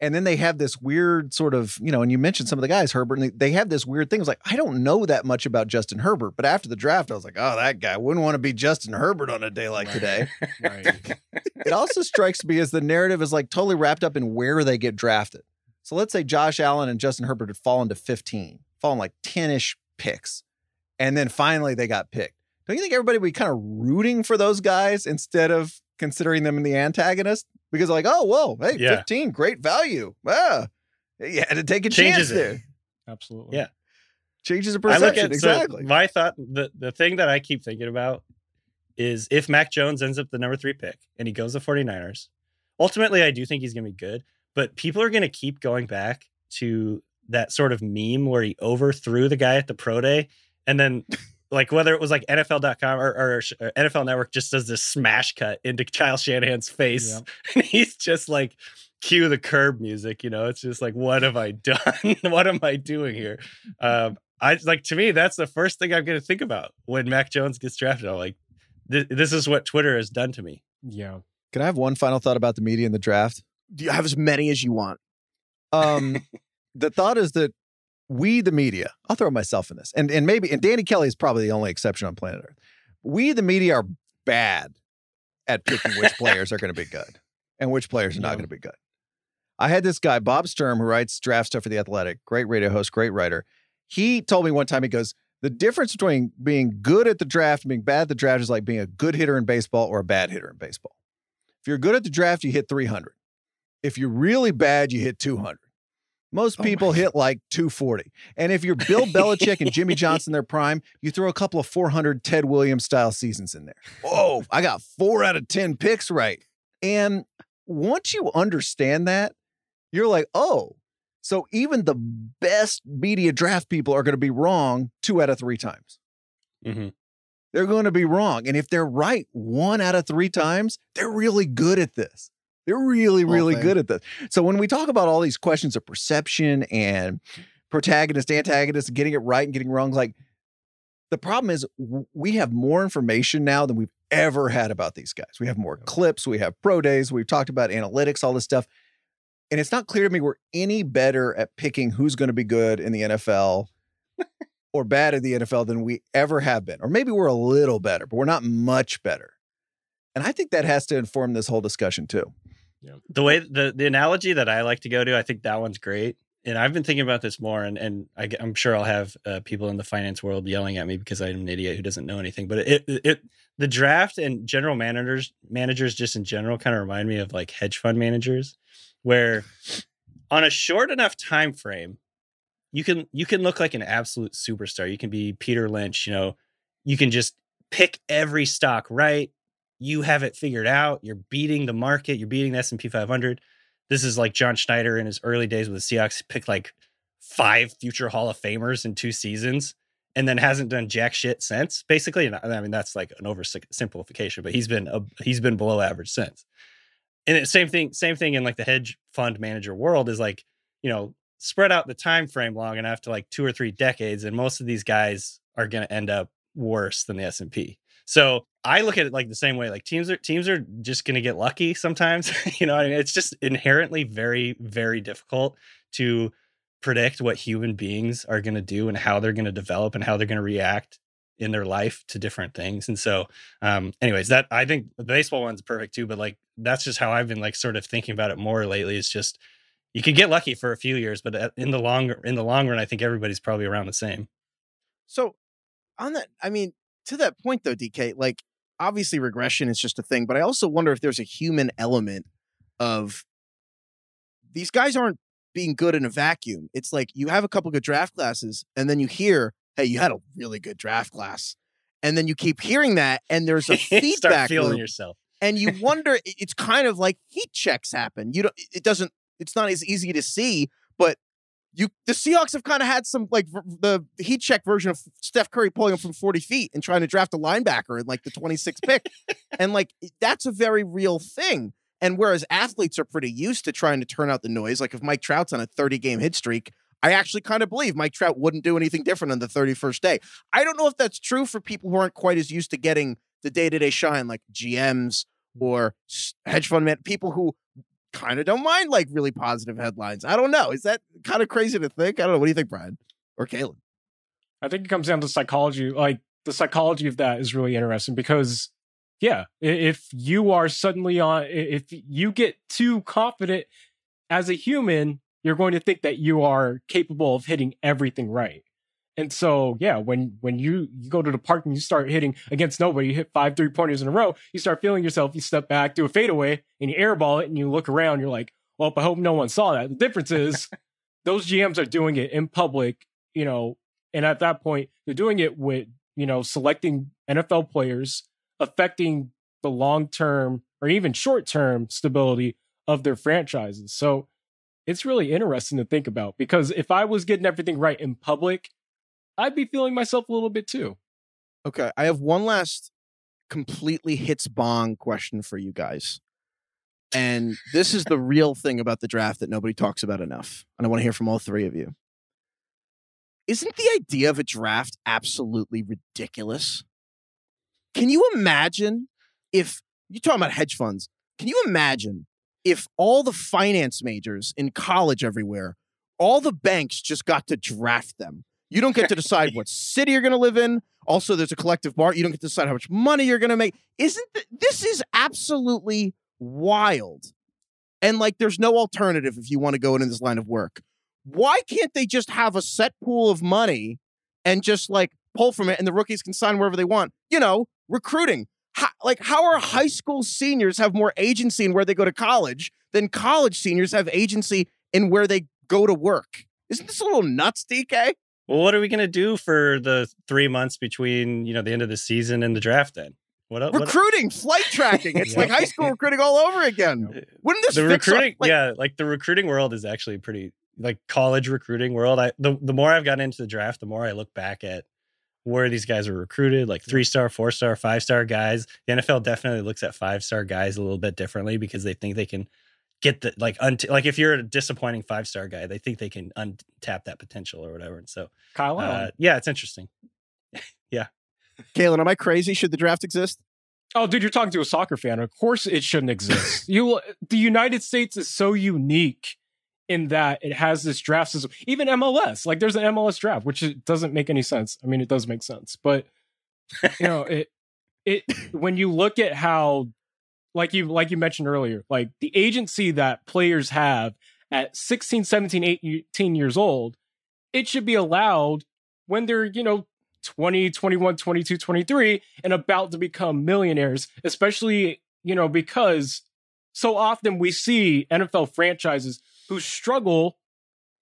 and then they have this weird sort of, you know, and you mentioned some of the guys, Herbert, and they, they have this weird thing. It's like, I don't know that much about Justin Herbert, but after the draft, I was like, oh, that guy wouldn't want to be Justin Herbert on a day like right. today. Right. It also strikes me as the narrative is like totally wrapped up in where they get drafted. So let's say Josh Allen and Justin Herbert had fallen to fifteen, fallen like ten-ish picks. And then finally they got picked. Don't you think everybody would be kind of rooting for those guys instead of considering them in the antagonist? Because like, oh, whoa, hey, yeah. fifteen, great value. Wow. You had to take a Changes chance it. there. Absolutely. Yeah. Changes a perception. I look at, exactly. So my thought, the, the thing that I keep thinking about is if Mac Jones ends up the number three pick and he goes to forty-niners, ultimately I do think he's going to be good, but people are going to keep going back to that sort of meme where he overthrew the guy at the pro day. And then like whether it was like N F L dot com or, or, or N F L Network just does this smash cut into Kyle Shanahan's face. Yeah. And he's just like, cue the curb music. You know, it's just like, what have I done? What am I doing here? Um, I like, to me, that's the first thing I'm going to think about when Mac Jones gets drafted. I'm like, This, this is what Twitter has done to me. Yeah. Can I have one final thought about the media and the draft? Do you have as many as you want? Um, the thought is that we, the media, I'll throw myself in this, and and maybe, and Danny Kelly is probably the only exception on planet Earth. We, the media, are bad at picking which players are going to be good and which players are not yeah. going to be good. I had this guy, Bob Sturm, who writes draft stuff for The Athletic, great radio host, great writer. He told me one time, he goes, the difference between being good at the draft and being bad at the draft is like being a good hitter in baseball or a bad hitter in baseball. If you're good at the draft, you hit three hundred. If you're really bad, you hit two hundred. Most people oh hit like two forty. And if you're Bill Belichick and Jimmy Johnson, their prime, you throw a couple of four hundred Ted Williams style seasons in there. Whoa, I got four out of ten picks right. And once you understand that, you're like, oh, so even the best media draft people are going to be wrong two out of three times. Mm-hmm. They're going to be wrong. And if they're right one out of three times, they're really good at this. They're really, really oh, good at this. So when we talk about all these questions of perception and protagonist, antagonist, and getting it right and getting wrong, like the problem is we have more information now than we've ever had about these guys. We have more clips. We have pro days. We've talked about analytics, all this stuff. And it's not clear to me we're any better at picking who's going to be good in the N F L or bad at the N F L than we ever have been. Or maybe we're a little better, but we're not much better. And I think that has to inform this whole discussion too. Yeah. The way the, the analogy that I like to go to, I think that one's great. And I've been thinking about this more, and, and I, I'm sure I'll have uh, people in the finance world yelling at me because I'm an idiot who doesn't know anything. But it, it, it the draft and general managers, managers just in general kind of remind me of like hedge fund managers, where on a short enough time frame, you can you can look like an absolute superstar. You can be Peter Lynch, you know, you can just pick every stock right. You have it figured out. You're beating the market. You're beating the S and P five hundred. This is like John Schneider in his early days with the Seahawks, picked like five future Hall of Famers in two seasons and then hasn't done jack shit since, basically. And I mean, that's like an oversimplification, but he's been a, he's been below average since. And it's same thing, same thing in like the hedge fund manager world is like, you know, spread out the time frame long enough to like two or three decades. And most of these guys are going to end up worse than the S and P. So I look at it like the same way, like teams are teams are just going to get lucky sometimes. You know, I mean, it's just inherently very, very difficult to predict what human beings are going to do and how they're going to develop and how they're going to react in their life to different things. And so um, anyways, that I think the baseball one's perfect too. But like, that's just how I've been like sort of thinking about it more lately. It's just, you could get lucky for a few years, but in the long, in the long run, I think everybody's probably around the same. So on that, I mean, to that point though, D K, like obviously regression is just a thing, but I also wonder if there's a human element of these guys aren't being good in a vacuum. It's like you have a couple good draft classes and then you hear, hey, you had a really good draft class. And then you keep hearing that and there's a feedback Start feeling loop, yourself. And you wonder, it's kind of like heat checks happen. You don't, it doesn't, it's not as easy to see, but you, the Seahawks have kind of had some, like the heat check version of Steph Curry pulling up from forty feet and trying to draft a linebacker in like the twenty-sixth pick. And like, that's a very real thing. And whereas athletes are pretty used to trying to turn out the noise, like if Mike Trout's on a thirty game hit streak, I actually kind of believe Mike Trout wouldn't do anything different on the thirty-first day. I don't know if that's true for people who aren't quite as used to getting the day-to-day shine, like G Ms or hedge fund men, people who kind of don't mind like really positive headlines. I don't know. Is that kind of crazy to think? I don't know. What do you think, Brian or Caleb? I think it comes down to psychology. Like the psychology of that is really interesting because, yeah, if you are suddenly on, if you get too confident as a human, you're going to think that you are capable of hitting everything right. And so, yeah, when when you, you go to the park and you start hitting against nobody, you hit five three-pointers in a row, you start feeling yourself, you step back, do a fadeaway, and you airball it, and you look around, you're like, well, I hope no one saw that. The difference is those G Ms are doing it in public, you know, and at that point, they're doing it with, you know, selecting N F L players, affecting the long-term or even short-term stability of their franchises. So it's really interesting to think about because if I was getting everything right in public, I'd be feeling myself a little bit too. Okay. I have one last completely hits bong question for you guys. And this is the real thing about the draft that nobody talks about enough. And I want to hear from all three of you. Isn't the idea of a draft absolutely ridiculous? Can you imagine if you're talking about hedge funds? Can you imagine if all the finance majors in college everywhere, all the banks just got to draft them? You don't get to decide what city you're going to live in. Also, there's a collective bar. You don't get to decide how much money you're going to make. Isn't th- this is absolutely wild. And like, there's no alternative if you want to go into this line of work. Why can't they just have a set pool of money and just like pull from it and the rookies can sign wherever they want? You know, recruiting. How, like, how are high school seniors have more agency in where they go to college than college seniors have agency in where they go to work? Isn't this a little nuts, D K? Well, what are we going to do for the three months between, you know, the end of the season and the draft then? What up? Recruiting, what, flight tracking. It's yeah. like high school recruiting all over again. Wouldn't this the fix recruiting? Up, like, yeah, like the recruiting world is actually pretty like college recruiting world. I the, the more I've gotten into the draft, the more I look back at where these guys were recruited, like three-star, four-star, five-star guys. The N F L definitely looks at five-star guys a little bit differently because they think they can get the, like, unt- like if you're a disappointing five-star guy, they think they can untap that potential or whatever. And so, Kyle uh, yeah, it's interesting. Yeah. Kalen, am I crazy? Should the draft exist? Oh, dude, you're talking to a soccer fan. Of course it shouldn't exist. You, the United States is so unique in that it has this draft system, even M L S, like there's an M L S draft, which doesn't make any sense. I mean, it does make sense, but you know, it, it, when you look at how, like you, like you mentioned earlier, like the agency that players have at sixteen, seventeen, eighteen years old, it should be allowed when they're, you know, twenty, twenty-one, twenty-two, twenty-three, and about to become millionaires, especially, you know, because so often we see N F L franchises who struggle,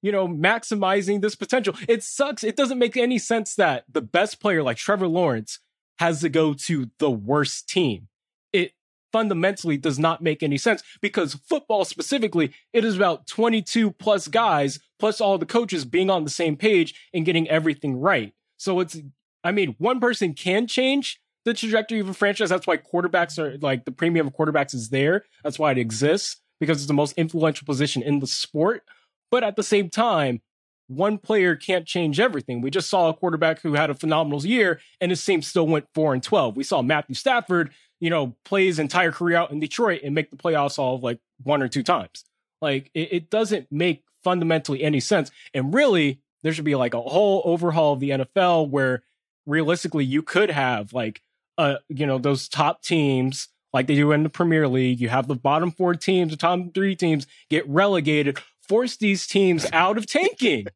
you know, maximizing this potential. It sucks. It doesn't make any sense that the best player like Trevor Lawrence has to go to the worst team. It fundamentally does not make any sense because football specifically, it is about twenty-two plus guys, plus all the coaches being on the same page and getting everything right. So it's, I mean, one person can change the trajectory of a franchise. That's why quarterbacks are like the premium of quarterbacks is there. That's why it exists, because it's the most influential position in the sport. But at the same time, one player can't change everything. We just saw a quarterback who had a phenomenal year and his team still went four and twelve. We saw Matthew Stafford, you know, play his entire career out in Detroit and make the playoffs all of like one or two times. Like it, it doesn't make fundamentally any sense. And really, there should be like a whole overhaul of the N F L where realistically you could have like, uh, you know, those top teams like they do in the Premier League. You have the bottom four teams, the top three teams get relegated, force these teams out of tanking.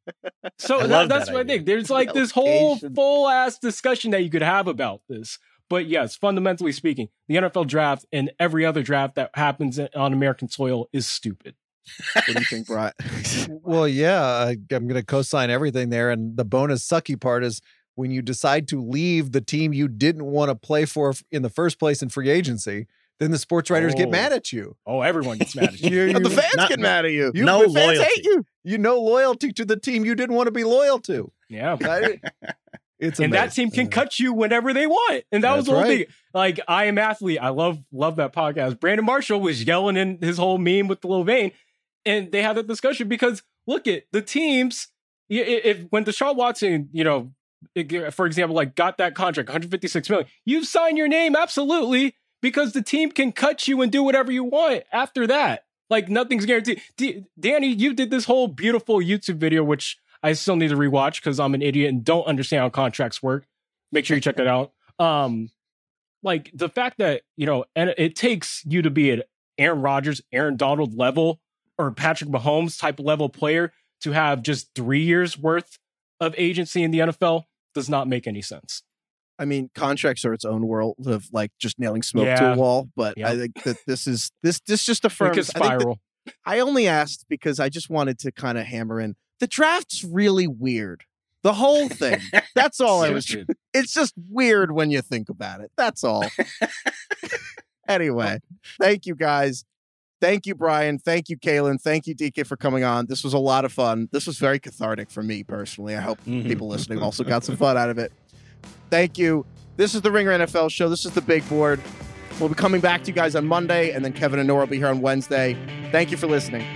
So that, that's that what idea. I think. There's like this whole full ass discussion that you could have about this. But yes, fundamentally speaking, the N F L draft and every other draft that happens on American soil is stupid. What do you think, Brat? Well, yeah, I, I'm going to co-sign everything there. And the bonus sucky part is when you decide to leave the team you didn't want to play for in the first place in free agency, then the sports writers oh. get mad at you. Oh, everyone gets mad at you. you, you the fans not, get mad at you. you no the fans loyalty. Hate you. You no loyalty to the team you didn't want to be loyal to. Yeah. I, it's and amazing. That team can yeah. cut you whenever they want. And that That's was the whole right. thing. Like, I Am Athlete. I love love that podcast. Brandon Marshall was yelling in his whole meme with the Lovain. And they had that discussion because, look at the teams. If, if when Deshaun Watson, you know, for example, like got that contract, one hundred fifty-six million dollars, you sign your name, absolutely, because the team can cut you and do whatever you want after that. Like nothing's guaranteed. D- Danny, you did this whole beautiful YouTube video, which I still need to rewatch because I'm an idiot and don't understand how contracts work. Make sure you check it out. Um, like the fact that, you know, and it takes you to be at Aaron Rodgers, Aaron Donald level, or Patrick Mahomes type level player to have just three years worth of agency in the N F L does not make any sense. I mean, contracts are its own world of like just nailing smoke yeah. to a wall. But yep. I think that this is this this just affirms. Like a spiral. I, think I only asked because I just wanted to kind of hammer in the draft's really weird. The whole thing. That's all I was. It's just weird when you think about it. That's all. Anyway, thank you guys. Thank you, Brian. Thank you, Kalen. Thank you, D K, for coming on. This was a lot of fun. This was very cathartic for me personally. I hope mm-hmm. people listening also got some fun out of it. Thank you. This is the Ringer N F L Show. This is the Big Board. We'll be coming back to you guys on Monday, and then Kevin and Nora will be here on Wednesday. Thank you for listening.